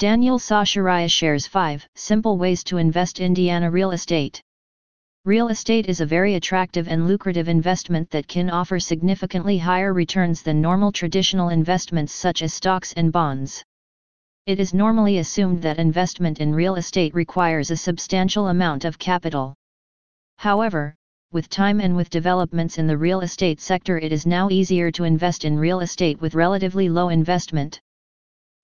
Daniel Sachariah shares 5 simple ways to invest Indiana real estate. Real estate is a very attractive and lucrative investment that can offer significantly higher returns than normal traditional investments such as stocks and bonds. It is normally assumed that investment in real estate requires a substantial amount of capital. However, with time and with developments in the real estate sector, it is now easier to invest in real estate with relatively low investment.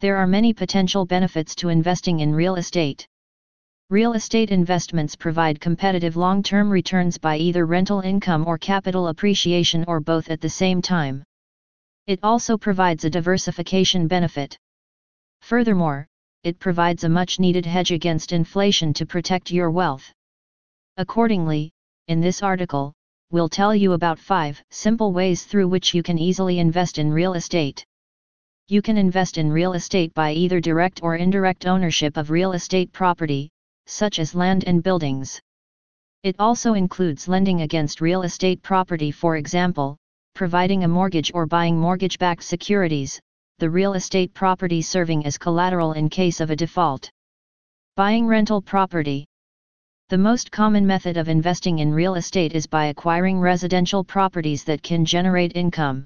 There are many potential benefits to investing in real estate. Real estate investments provide competitive long-term returns by either rental income or capital appreciation, or both at the same time. It also provides a diversification benefit. Furthermore, it provides a much-needed hedge against inflation to protect your wealth. Accordingly, in this article, we'll tell you about 5 simple ways through which you can easily invest in real estate. You can invest in real estate by either direct or indirect ownership of real estate property, such as land and buildings. It also includes lending against real estate property, for example, providing a mortgage or buying mortgage-backed securities, the real estate property serving as collateral in case of a default. Buying rental property. The most common method of investing in real estate is by acquiring residential properties that can generate income.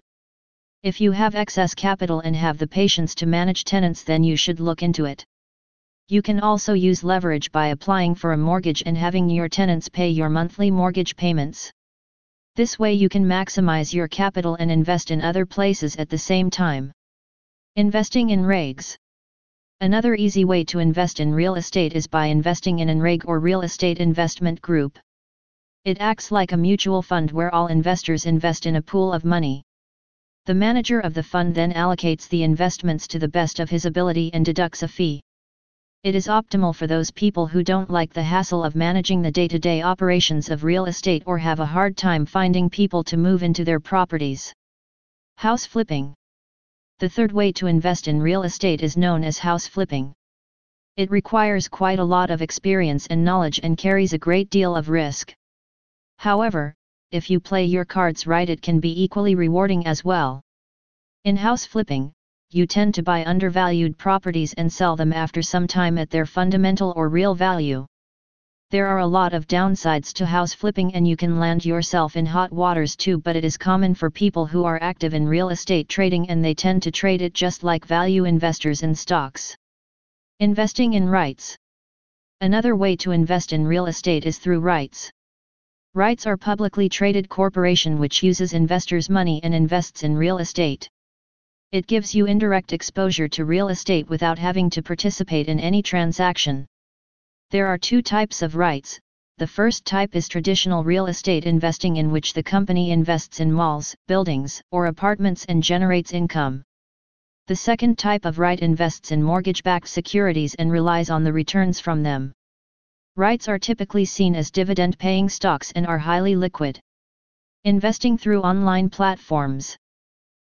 If you have excess capital and have the patience to manage tenants, then you should look into it. You can also use leverage by applying for a mortgage and having your tenants pay your monthly mortgage payments. This way you can maximize your capital and invest in other places at the same time. Investing in REITs. Another easy way to invest in real estate is by investing in an REIT or real estate investment group. It acts like a mutual fund where all investors invest in a pool of money. The manager of the fund then allocates the investments to the best of his ability and deducts a fee. It is optimal for those people who don't like the hassle of managing the day-to-day operations of real estate or have a hard time finding people to move into their properties. House flipping. The third way to invest in real estate is known as house flipping. It requires quite a lot of experience and knowledge and carries a great deal of risk. However, if you play your cards right, it can be equally rewarding as well. In house flipping, you tend to buy undervalued properties and sell them after some time at their fundamental or real value. There are a lot of downsides to house flipping, and you can land yourself in hot waters too, but it is common for people who are active in real estate trading, and they tend to trade it just like value investors in stocks. Investing in REITs. Another way to invest in real estate is through REITs. REITs are publicly traded corporation which uses investors' money and invests in real estate. It gives you indirect exposure to real estate without having to participate in any transaction. There are 2 types of REITs. The first type is traditional real estate investing, in which the company invests in malls, buildings, or apartments and generates income. The second type of REIT invests in mortgage-backed securities and relies on the returns from them. REITs are typically seen as dividend-paying stocks and are highly liquid. Investing through online platforms.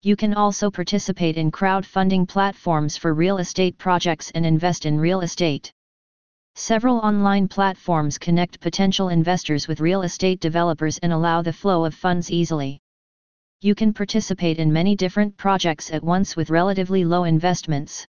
You can also participate in crowdfunding platforms for real estate projects and invest in real estate. Several online platforms connect potential investors with real estate developers and allow the flow of funds easily. You can participate in many different projects at once with relatively low investments.